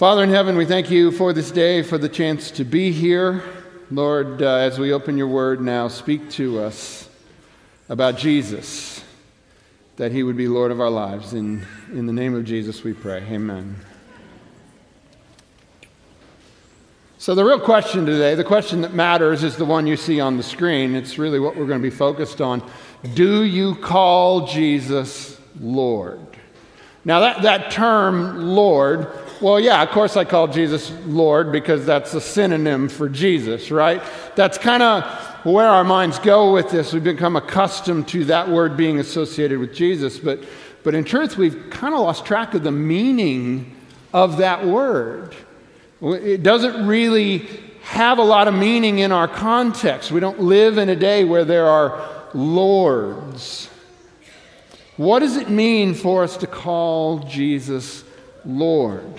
Father in heaven, we thank you for this day, for the chance to be here. Lord, as we open your word now, speak to us about Jesus, that he would be Lord of our lives. In the name of Jesus we pray. Amen. So the real question today, the question that matters, is the one you see on the screen. It's really what we're going to be focused on. Do you call Jesus Lord? Now that term, Lord, well, yeah, of course I call Jesus Lord because that's a synonym for Jesus, right? That's kind of where our minds go with this. We've become accustomed to that word being associated with Jesus, but in truth, we've kind of lost track of the meaning of that word. It doesn't really have a lot of meaning in our context. We don't live in a day where there are lords. What does it mean for us to call Jesus Lord?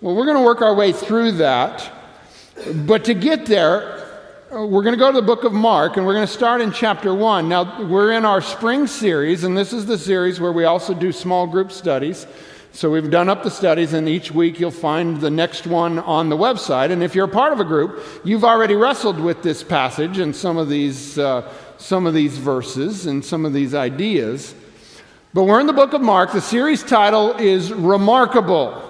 Well, we're going to work our way through that, but to get there, we're going to go to the book of Mark, and we're going to start in chapter 1. Now, we're in our spring series, and this is the series where we also do small group studies. So we've done up the studies, and each week you'll find the next one on the website. And if you're a part of a group, you've already wrestled with this passage and some of these verses and some of these ideas. But we're in the book of Mark. The series title is Remarkable.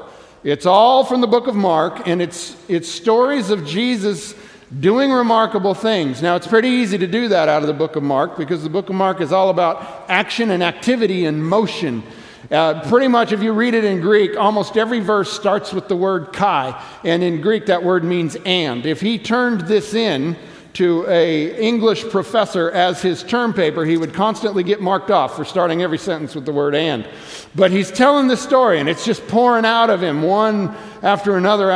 It's all from the book of Mark, and it's stories of Jesus doing remarkable things. Now, it's pretty easy to do that out of the book of Mark because the book of Mark is all about action and activity and motion. Pretty much, if you read it in Greek, almost every verse starts with the word kai, and in Greek that word means and. If he turned this in to an English professor as his term paper, he would constantly get marked off for starting every sentence with the word and. But he's telling the story, and it's just pouring out of him, one after another,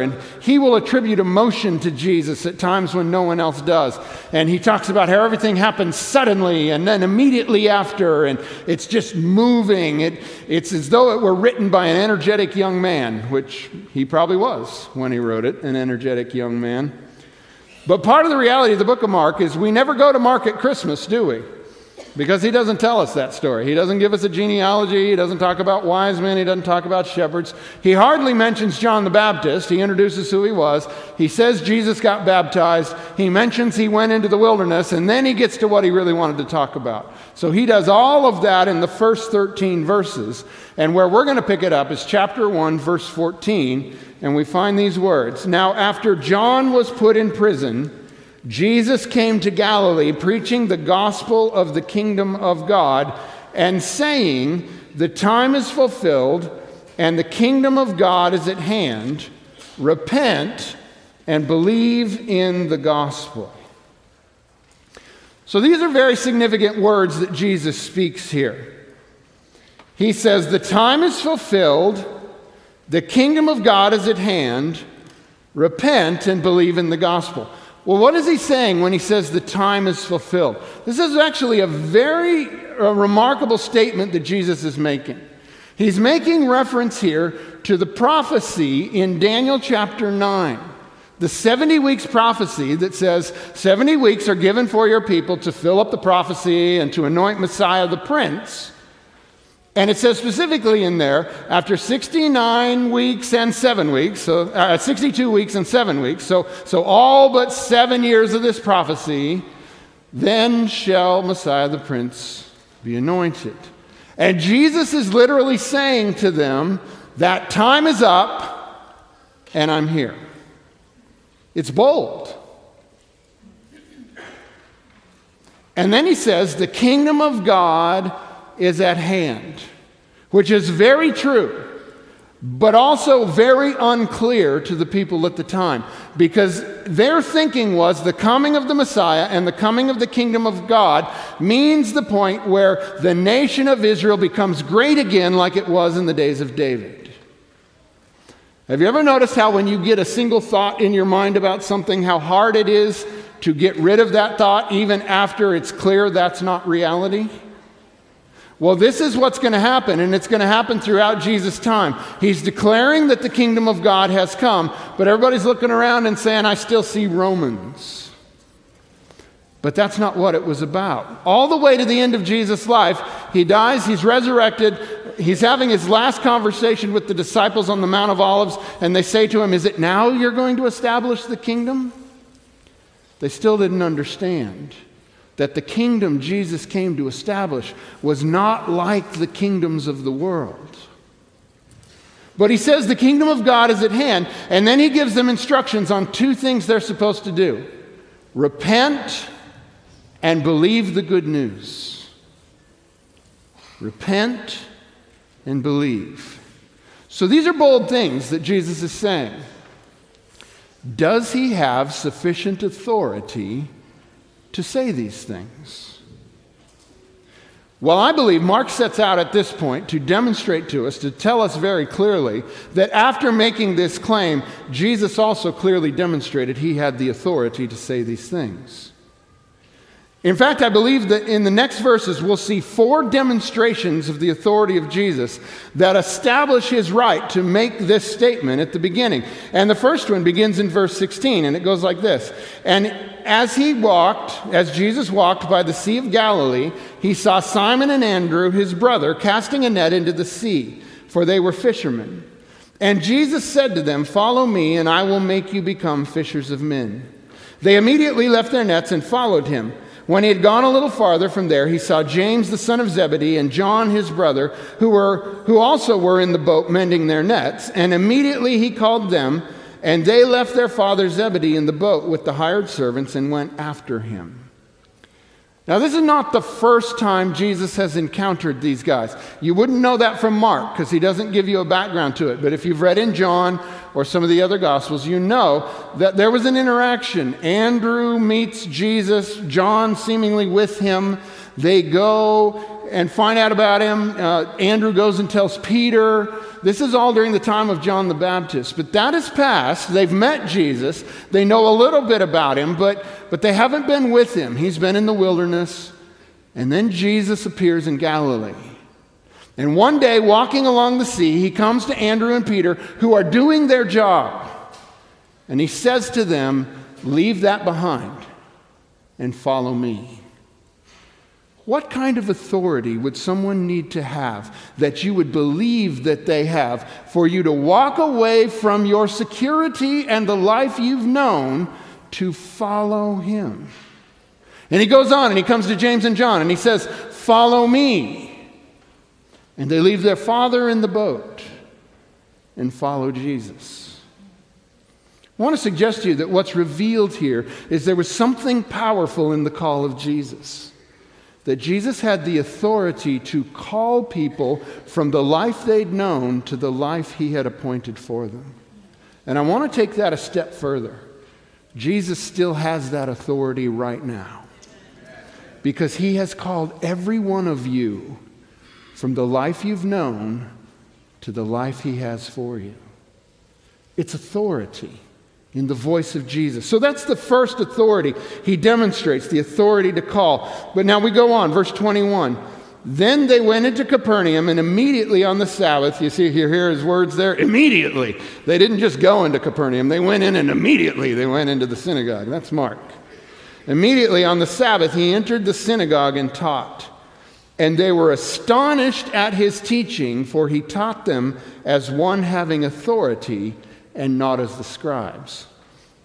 and he will attribute emotion to Jesus at times when no one else does. And he talks about how everything happens suddenly and then immediately after, and it's just moving. It's as though it were written by an energetic young man, which he probably was when he wrote it, an energetic young man. But part of the reality of the book of Mark is we never go to Mark at Christmas, do we? Because he doesn't tell us that story. He doesn't give us a genealogy. He doesn't talk about wise men. He doesn't talk about shepherds. He hardly mentions John the Baptist. He introduces who he was. He says Jesus got baptized. He mentions he went into the wilderness, and then he gets to what he really wanted to talk about. So he does all of that in the first 13 verses. And where we're going to pick it up is chapter 1, verse 14. And we find these words. Now, after John was put in prison, Jesus came to Galilee, preaching the gospel of the kingdom of God and saying, "The time is fulfilled and the kingdom of God is at hand. Repent and believe in the gospel." So these are very significant words that Jesus speaks here. He says, "The time is fulfilled. The kingdom of God is at hand. Repent and believe in the gospel." Well, what is he saying when he says the time is fulfilled? This is actually a very remarkable statement that Jesus is making. He's making reference here to the prophecy in Daniel chapter 9. The 70 weeks prophecy that says 70 weeks are given for your people to fill up the prophecy and to anoint Messiah the Prince. And it says specifically in there, after 62 weeks and 7 weeks, so all but 7 years of this prophecy, then shall Messiah the Prince be anointed. And Jesus is literally saying to them, that time is up, and I'm here. It's bold. And then he says, the kingdom of God is at hand, which is very true, but also very unclear to the people at the time, because their thinking was the coming of the Messiah and the coming of the kingdom of God means the point where the nation of Israel becomes great again like it was in the days of David. Have you ever noticed how when you get a single thought in your mind about something, how hard it is to get rid of that thought even after it's clear that's not reality? Well, this is what's going to happen, and it's going to happen throughout Jesus' time. He's declaring that the kingdom of God has come, but everybody's looking around and saying, I still see Romans. But that's not what it was about. All the way to the end of Jesus' life, he dies, he's resurrected, he's having his last conversation with the disciples on the Mount of Olives, and they say to him, is it now you're going to establish the kingdom? They still didn't understand that the kingdom Jesus came to establish was not like the kingdoms of the world. But he says the kingdom of God is at hand, and then he gives them instructions on two things they're supposed to do. Repent and believe the good news. Repent and believe. So these are bold things that Jesus is saying. Does he have sufficient authority to say these things? Well, I believe Mark sets out at this point to demonstrate to us, to tell us very clearly, that after making this claim, Jesus also clearly demonstrated he had the authority to say these things. In fact, I believe that in the next verses, we'll see four demonstrations of the authority of Jesus that establish his right to make this statement at the beginning. And the first one begins in verse 16, and it goes like this. And as Jesus walked by the Sea of Galilee, he saw Simon and Andrew, his brother, casting a net into the sea, for they were fishermen. And Jesus said to them, "Follow me, and I will make you become fishers of men." They immediately left their nets and followed him. When he had gone a little farther from there, he saw James the son of Zebedee and John his brother, who also were in the boat mending their nets. And immediately he called them, and they left their father Zebedee in the boat with the hired servants and went after him. Now, this is not the first time Jesus has encountered these guys. You wouldn't know that from Mark because he doesn't give you a background to it. But if you've read in John or some of the other Gospels, you know that there was an interaction. Andrew meets Jesus, John seemingly with him. They go and find out about him. Andrew goes and tells Peter. This is all during the time of John the Baptist. But that is past. They've met Jesus. They know a little bit about him, but they haven't been with him. He's been in the wilderness. And then Jesus appears in Galilee. And one day, walking along the sea, he comes to Andrew and Peter, who are doing their job. And he says to them, "Leave that behind and follow me." What kind of authority would someone need to have that you would believe that they have for you to walk away from your security and the life you've known to follow him? And he goes on and he comes to James and John and he says, "Follow me." And they leave their father in the boat and follow Jesus. I want to suggest to you that what's revealed here is there was something powerful in the call of Jesus. That Jesus had the authority to call people from the life they'd known to the life he had appointed for them. And I want to take that a step further. Jesus still has that authority right now, because he has called every one of you from the life you've known to the life he has for you. It's authority in the voice of Jesus. So that's the first authority he demonstrates, the authority to call. But now we go on, verse 21. Then they went into Capernaum, and immediately on the Sabbath, you see, you hear his words there, immediately. They didn't just go into Capernaum. They went in and immediately they went into the synagogue. That's Mark. Immediately on the Sabbath, he entered the synagogue and taught. And they were astonished at his teaching, for he taught them as one having authority and not as the scribes.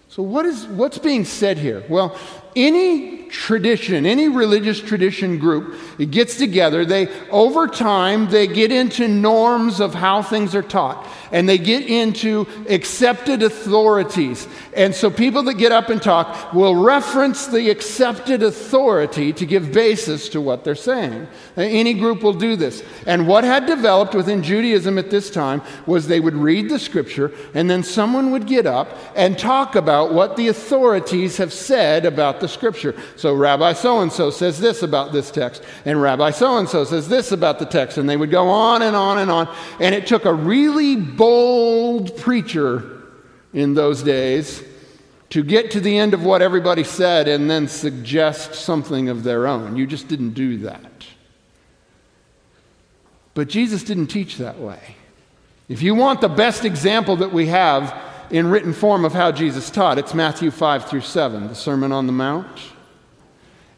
So what's being said here? Well, any religious tradition group, it gets together. Over time, they get into norms of how things are taught. And they get into accepted authorities. And so people that get up and talk will reference the accepted authority to give basis to what they're saying. Any group will do this. And what had developed within Judaism at this time was they would read the scripture, and then someone would get up and talk about what the authorities have said about the scripture. So Rabbi so-and-so says this about this text, and Rabbi so-and-so says this about the text, and they would go on and on and on. And it took a really bold preacher in those days to get to the end of what everybody said and then suggest something of their own. You just didn't do that. But Jesus didn't teach that way. If you want the best example that we have in written form of how Jesus taught, it's Matthew 5 through 7, the Sermon on the Mount.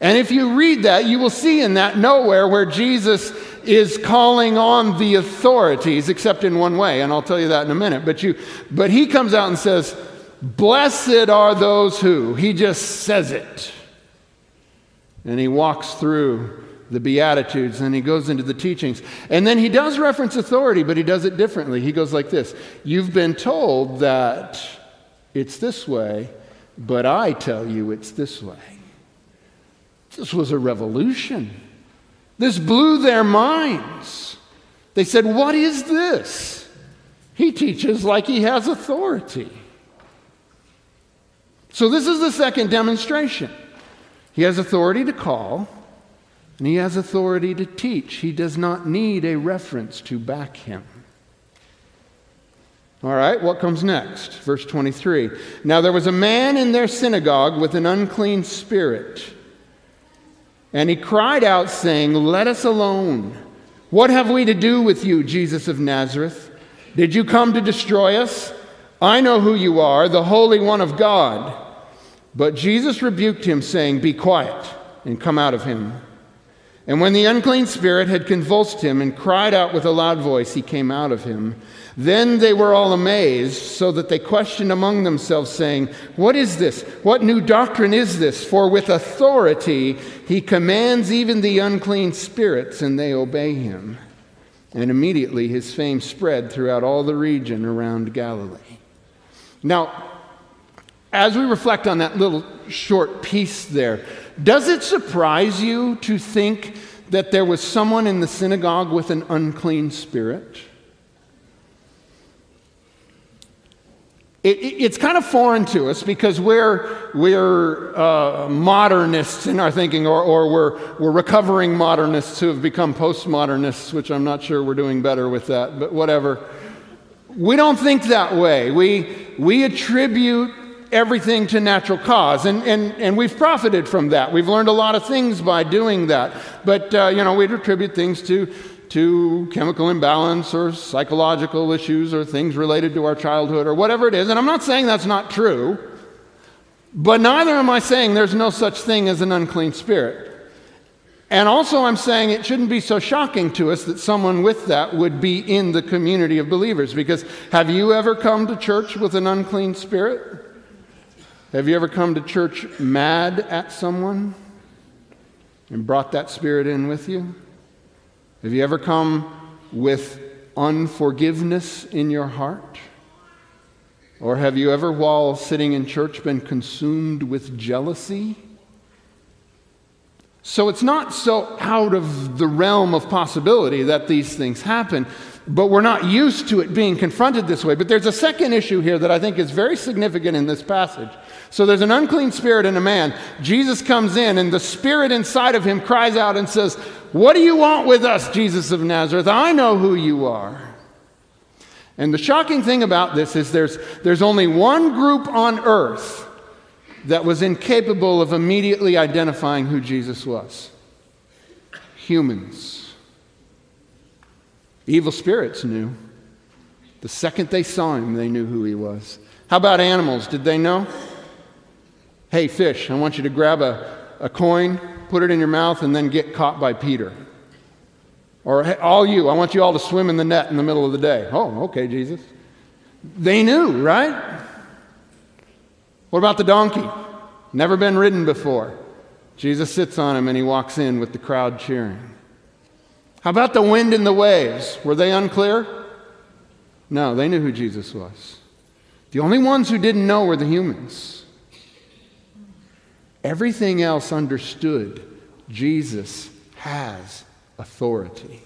And if you read that, you will see in that nowhere where Jesus is calling on the authorities, except in one way, and I'll tell you that in a minute. But he comes out and says, blessed are those who. He just says it. And he walks through the Beatitudes, and he goes into the teachings. And then he does reference authority, but he does it differently. He goes like this: you've been told that it's this way, but I tell you it's this way. This was a revolution. This blew their minds. They said, what is this? He teaches like he has authority. So this is the second demonstration. He has authority to call, and he has authority to teach. He does not need a reference to back him. All right, what comes next? Verse 23. Now there was a man in their synagogue with an unclean spirit. And he cried out, saying, let us alone. What have we to do with you, Jesus of Nazareth? Did you come to destroy us? I know who you are, the Holy One of God. But Jesus rebuked him, saying, be quiet, and come out of him. And when the unclean spirit had convulsed him and cried out with a loud voice, he came out of him. Then they were all amazed, so that they questioned among themselves, saying, what is this? What new doctrine is this? For with authority he commands even the unclean spirits, and they obey him. And immediately his fame spread throughout all the region around Galilee. Now, as we reflect on that little short piece there, does it surprise you to think that there was someone in the synagogue with an unclean spirit? It's kind of foreign to us because we're modernists in our thinking, or we're recovering modernists who have become postmodernists, which I'm not sure we're doing better with that, but whatever. We don't think that way. We attribute everything to natural cause, and we've profited from that. We've learned a lot of things by doing that, but we'd attribute things to chemical imbalance or psychological issues or things related to our childhood or whatever it is. And I'm not saying that's not true, but neither am I saying there's no such thing as an unclean spirit. And also I'm saying it shouldn't be so shocking to us that someone with that would be in the community of believers, because have you ever come to church with an unclean spirit? Have you ever come to church mad at someone and brought that spirit in with you? Have you ever come with unforgiveness in your heart? Or have you ever, while sitting in church, been consumed with jealousy? So it's not so out of the realm of possibility that these things happen, but we're not used to it being confronted this way. But there's a second issue here that I think is very significant in this passage. So there's an unclean spirit in a man. Jesus comes in, and the spirit inside of him cries out and says, what do you want with us, Jesus of Nazareth? I know who you are. And the shocking thing about this is there's only one group on earth that was incapable of immediately identifying who Jesus was. Humans. Evil spirits knew. The second they saw him, they knew who he was. How about animals? Did they know? Hey, fish, I want you to grab a coin, put it in your mouth, and then get caught by Peter. Or, hey, all you, I want you all to swim in the net in the middle of the day. Oh, okay, Jesus. They knew, right? What about the donkey? Never been ridden before. Jesus sits on him and he walks in with the crowd cheering. How about the wind and the waves? Were they unclear? No, they knew who Jesus was. The only ones who didn't know were the humans. Everything else understood Jesus has authority.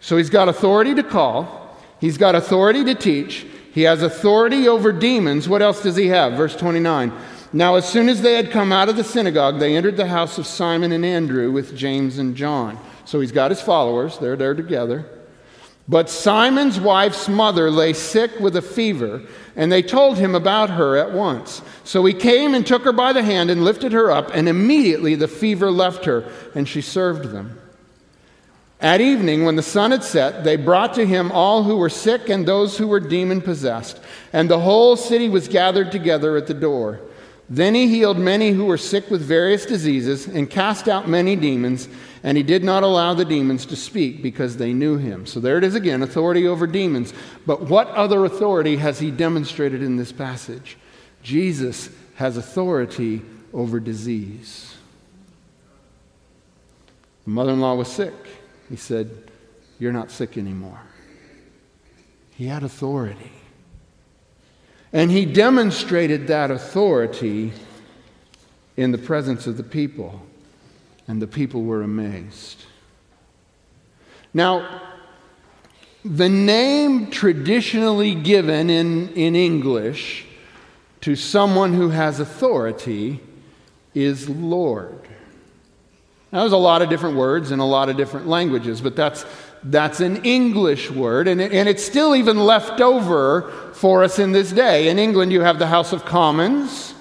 So he's got authority to call. He's got authority to teach. He has authority over demons. What else does he have? Verse 29. Now, as soon as they had come out of the synagogue, they entered the house of Simon and Andrew with James and John. So he's got his followers. They're there together. But Simon's wife's mother lay sick with a fever, and they told him about her at once. So he came and took her by the hand and lifted her up, and immediately the fever left her, and she served them. At evening, when the sun had set, they brought to him all who were sick and those who were demon-possessed, and the whole city was gathered together at the door. Then he healed many who were sick with various diseases and cast out many demons, and he did not allow the demons to speak because they knew him. So there it is again, authority over demons. But what other authority has he demonstrated in this passage? Jesus has authority over disease. The mother-in-law was sick. He said, "You're not sick anymore." He had authority. And he demonstrated that authority in the presence of the people. And the people were amazed. Now, the name traditionally given in English to someone who has authority is Lord. Now, there's a lot of different words in a lot of different languages, but that's an English word, and it's still even left over for us in this day. In England, you have the House of Commons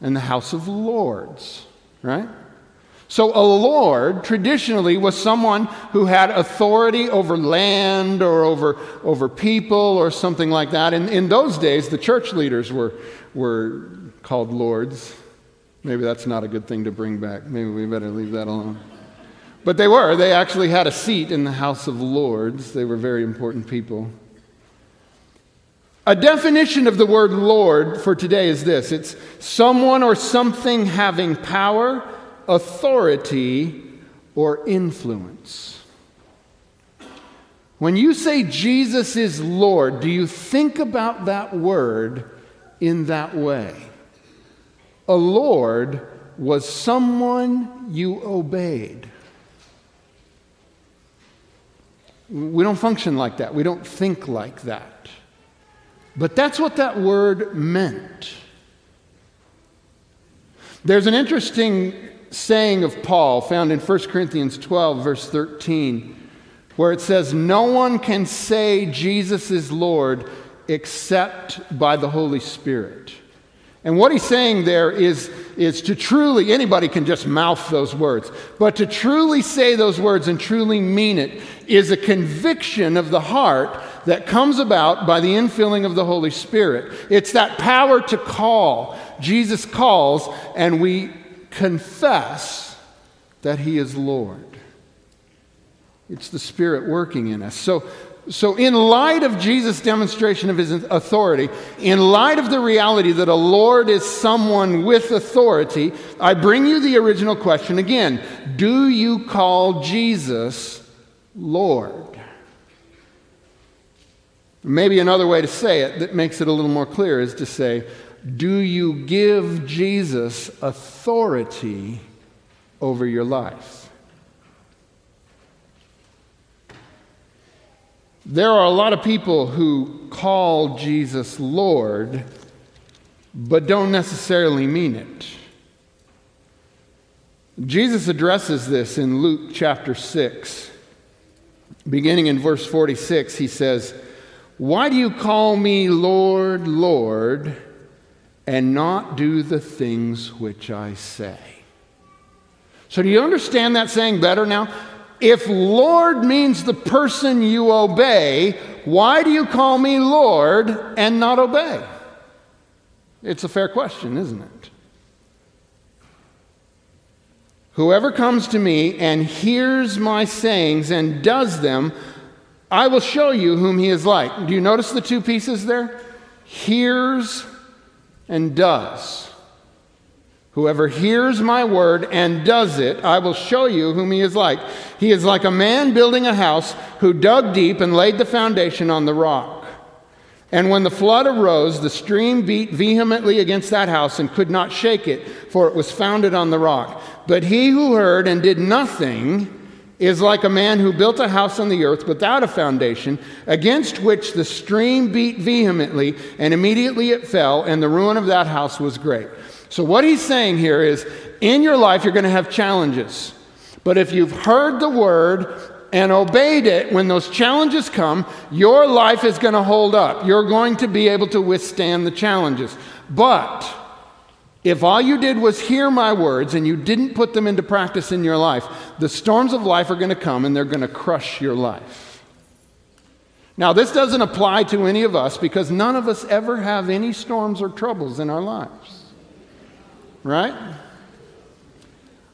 and the House of Lords, right? So a lord traditionally was someone who had authority over land or over people or something like that. And in those days, the church leaders were called lords. Maybe that's not a good thing to bring back. Maybe we better leave that alone. But they were. They actually had a seat in the House of Lords. They were very important people. A definition of the word Lord for today is this. It's someone or something having power, authority, or influence. When you say Jesus is Lord, do you think about that word in that way? A lord was someone you obeyed. We don't function like that. We don't think like that. But that's what that word meant. There's an interesting saying of Paul found in 1 Corinthians 12, verse 13, where it says, "No one can say Jesus is Lord except by the Holy Spirit." And what he's saying there is to truly, anybody can just mouth those words, but to truly say those words and truly mean it is a conviction of the heart that comes about by the infilling of the Holy Spirit. It's that power to call. Jesus calls, and we confess that he is Lord. It's the Spirit working in us. So in light of Jesus' demonstration of his authority, in light of the reality that a Lord is someone with authority, I bring you the original question again. Do you call Jesus Lord? Maybe another way to say it that makes it a little more clear is to say, do you give Jesus authority over your life? There are a lot of people who call Jesus Lord, but don't necessarily mean it. Jesus addresses this in Luke chapter 6. Beginning in verse 46, he says, "Why do you call me Lord, Lord, and not do the things which I say?" So do you understand that saying better now? If Lord means the person you obey, why do you call me Lord and not obey? It's a fair question, isn't it? "Whoever comes to me and hears my sayings and does them, I will show you whom he is like." Do you notice the two pieces there? Hears and does. "Whoever hears my word and does it, I will show you whom he is like. He is like a man building a house who dug deep and laid the foundation on the rock. And when the flood arose, the stream beat vehemently against that house and could not shake it, for it was founded on the rock. But he who heard and did nothing is like a man who built a house on the earth without a foundation, against which the stream beat vehemently, and immediately it fell, and the ruin of that house was great." So what he's saying here is, in your life, you're going to have challenges. But if you've heard the word and obeyed it, when those challenges come, your life is going to hold up. You're going to be able to withstand the challenges. But if all you did was hear my words and you didn't put them into practice in your life, the storms of life are going to come and they're going to crush your life. Now, this doesn't apply to any of us because none of us ever have any storms or troubles in our lives. right?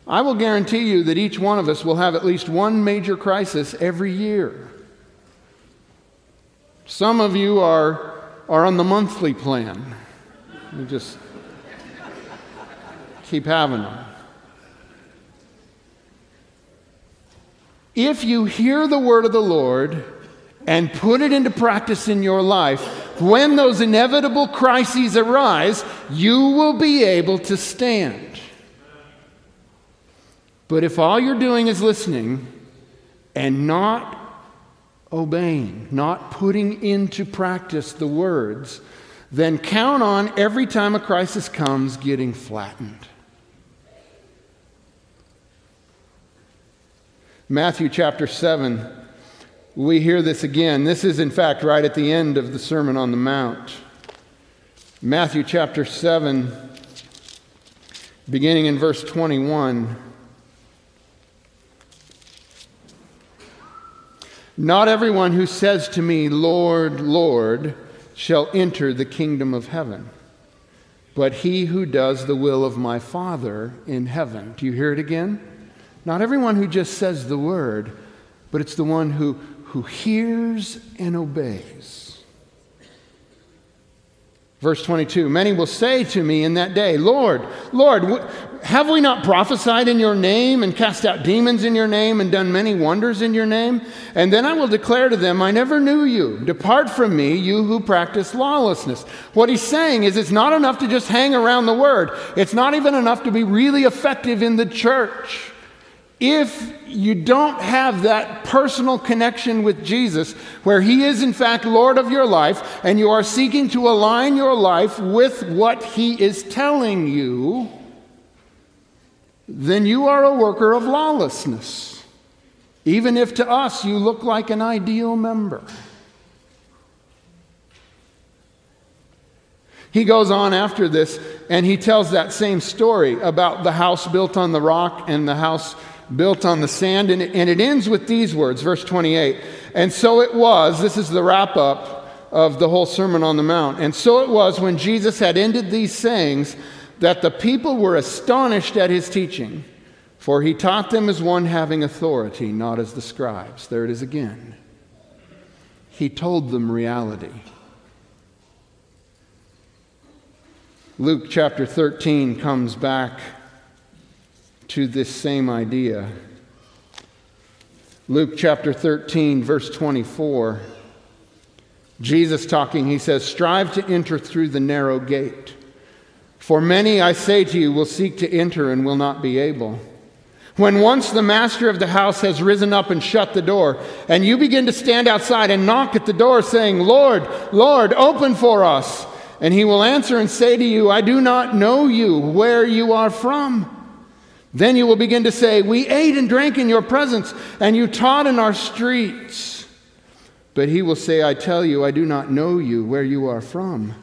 I will guarantee you that each one of us will have at least one major crisis every year. Some of you are on the monthly plan. You just keep having them. If you hear the word of the Lord and put it into practice in your life, when those inevitable crises arise, you will be able to stand. But if all you're doing is listening and not obeying, not putting into practice the words, then count on every time a crisis comes getting flattened. Matthew chapter 7, we hear this again. This is, in fact, right at the end of the Sermon on the Mount. Matthew chapter 7, beginning in verse 21. Not everyone who says to me, Lord, Lord, shall enter the kingdom of heaven, but he who does the will of my Father in heaven. Do you hear it again? Not everyone who just says the word, but it's the one who hears and obeys. Verse 22, many will say to me in that day, Lord, Lord, have we not prophesied in your name and cast out demons in your name and done many wonders in your name? And then I will declare to them, I never knew you. Depart from me, you who practice lawlessness. What he's saying is it's not enough to just hang around the word. It's not even enough to be really effective in the church. If you don't have that personal connection with Jesus, where he is in fact Lord of your life, and you are seeking to align your life with what he is telling you, then you are a worker of lawlessness, even if to us you look like an ideal member. He goes on after this, and he tells that same story about the house built on the rock and the house built on the sand, and it ends with these words, verse 28. And so it was, this is the wrap-up of the whole Sermon on the Mount, and so it was when Jesus had ended these sayings that the people were astonished at his teaching, for he taught them as one having authority, not as the scribes. There it is again. He told them reality. Luke chapter 13 comes back to this same idea. Luke chapter 13, verse 24. Jesus talking, he says, strive to enter through the narrow gate. For many, I say to you, will seek to enter and will not be able. When once the master of the house has risen up and shut the door, and you begin to stand outside and knock at the door, saying, Lord, Lord, open for us. And he will answer and say to you, I do not know you, where you are from. Then you will begin to say, we ate and drank in your presence, and you taught in our streets. But he will say, I tell you, I do not know you, where you are from.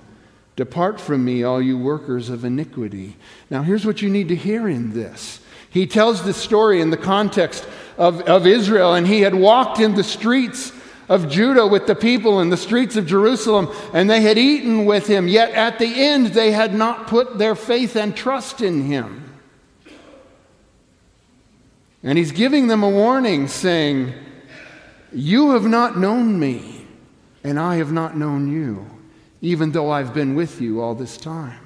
Depart from me, all you workers of iniquity. Now here's what you need to hear in this. He tells this story in the context of Israel, and he had walked in the streets of Judah with the people in the streets of Jerusalem, and they had eaten with him, yet at the end they had not put their faith and trust in him. And he's giving them a warning saying, you have not known me, and I have not known you, even though I've been with you all this time.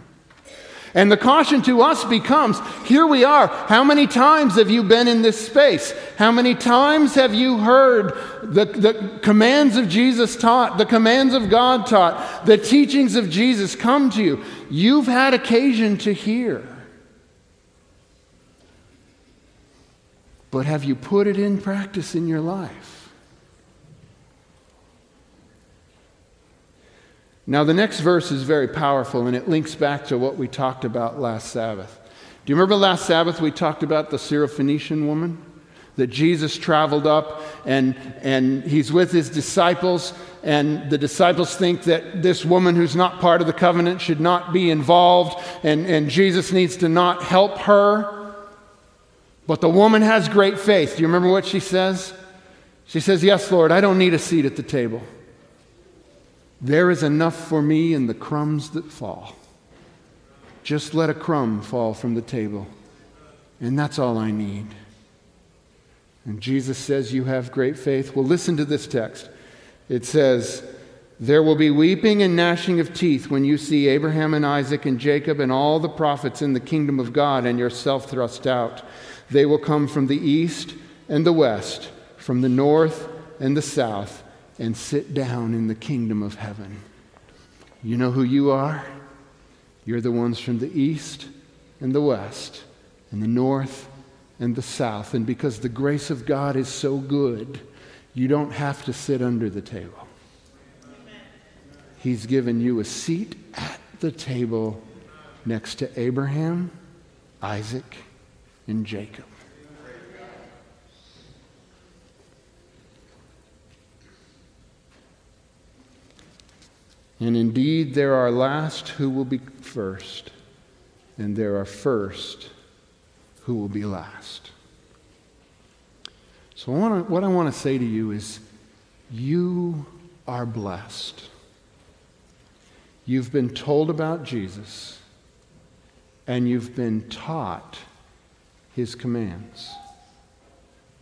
And the caution to us becomes, here we are. How many times have you been in this space? How many times have you heard the commands of Jesus taught, the commands of God taught, the teachings of Jesus come to you? You've had occasion to hear. But have you put it in practice in your life? Now, the next verse is very powerful, and it links back to what we talked about last Sabbath. Do you remember last Sabbath we talked about the Syrophoenician woman? That Jesus traveled up, and he's with his disciples, and the disciples think that this woman who's not part of the covenant should not be involved, and Jesus needs to not help her. But the woman has great faith. Do you remember what she says? She says, yes, Lord, I don't need a seat at the table. There is enough for me in the crumbs that fall. Just let a crumb fall from the table, and that's all I need. And Jesus says, you have great faith. Well, listen to this text. It says, there will be weeping and gnashing of teeth when you see Abraham and Isaac and Jacob and all the prophets in the kingdom of God and yourself thrust out. They will come from the east and the west, from the north and the south, and sit down in the kingdom of heaven. You know who you are? You're the ones from the east and the west and the north and the south. And because the grace of God is so good, you don't have to sit under the table. He's given you a seat at the table next to Abraham, Isaac, and Jacob. And indeed, there are last who will be first, and there are first who will be last. So what I want to say to you is, you are blessed. You've been told about Jesus, and you've been taught his commands.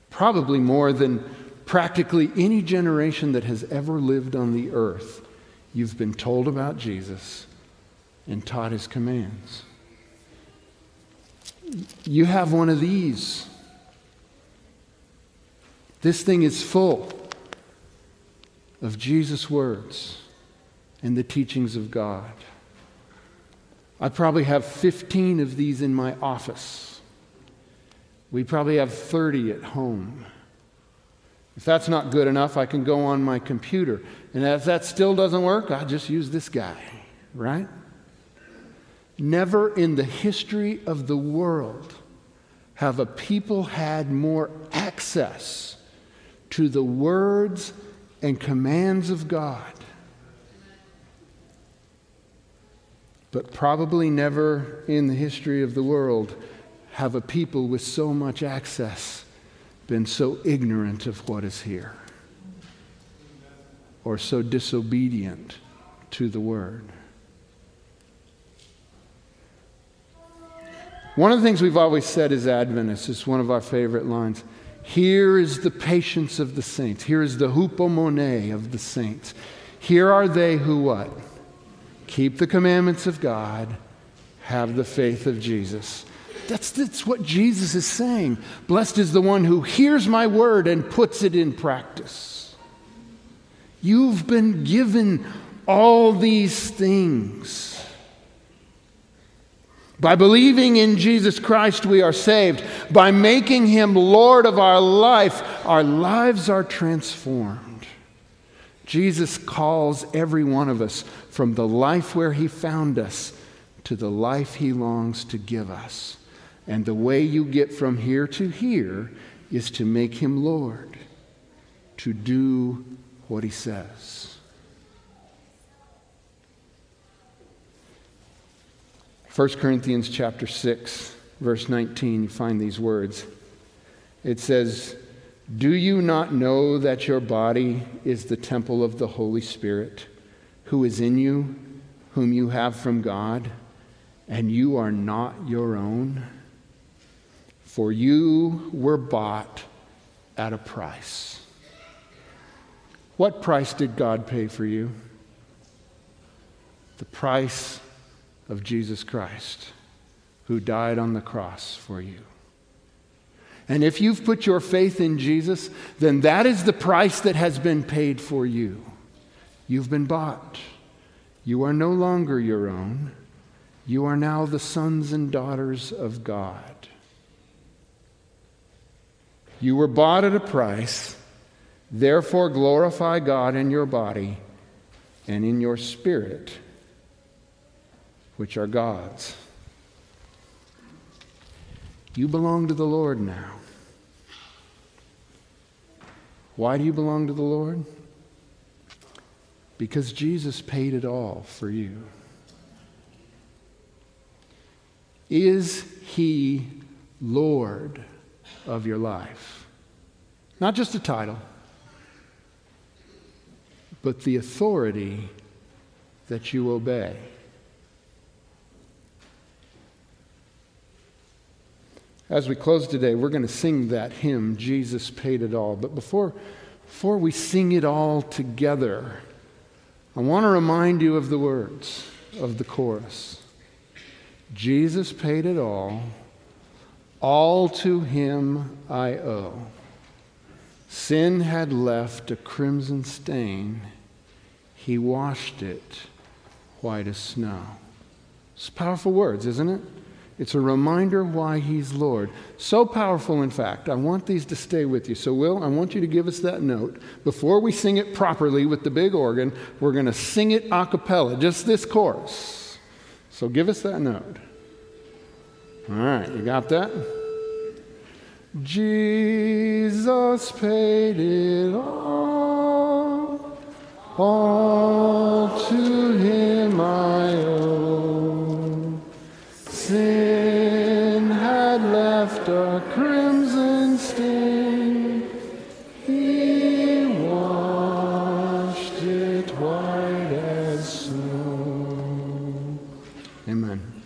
Probably more than practically any generation that has ever lived on the earth, you've been told about Jesus and taught his commands. You have one of these. This thing is full of Jesus' words and the teachings of God. I probably have 15 of these in my office. We probably have 30 at home. If that's not good enough, I can go on my computer. And if that still doesn't work, I just use this guy, right? Never in the history of the world have a people had more access to the words and commands of God. But probably never in the history of the world have a people with so much access been so ignorant of what is here or so disobedient to the word. One of the things we've always said as Adventists, it's one of our favorite lines, here is the patience of the saints. Here is the hupomone of the saints. Here are they who what? Keep the commandments of God, have the faith of Jesus. That's what Jesus is saying. Blessed is the one who hears my word and puts it in practice. You've been given all these things. By believing in Jesus Christ, we are saved. By making him Lord of our life, our lives are transformed. Jesus calls every one of us from the life where he found us to the life he longs to give us. And the way you get from here to here is to make him Lord, to do what he says. First Corinthians chapter 6, verse 19, you find these words. It says, do you not know that your body is the temple of the Holy Spirit, who is in you, whom you have from God, and you are not your own? For you were bought at a price. What price did God pay for you? The price of Jesus Christ, who died on the cross for you. And if you've put your faith in Jesus, then that is the price that has been paid for you. You've been bought. You are no longer your own. You are now the sons and daughters of God. You were bought at a price. Therefore, glorify God in your body and in your spirit, which are God's. You belong to the Lord now. Why do you belong to the Lord? Because Jesus paid it all for you. Is he Lord of your life? Not just a title, but the authority that you obey. As we close today, we're going to sing that hymn, Jesus Paid It All. But before we sing it all together, I want to remind you of the words of the chorus. Jesus paid it all to him I owe. Sin had left a crimson stain. He washed it white as snow. It's powerful words, isn't it? It's a reminder why he's Lord. So powerful, in fact. I want these to stay with you. So, Will, I want you to give us that note. Before we sing it properly with the big organ, we're going to sing it a cappella, just this chorus. So give us that note. All right, you got that? Jesus paid it all to him I owe. Sin had left a crimson stain. He washed it white as snow. Amen.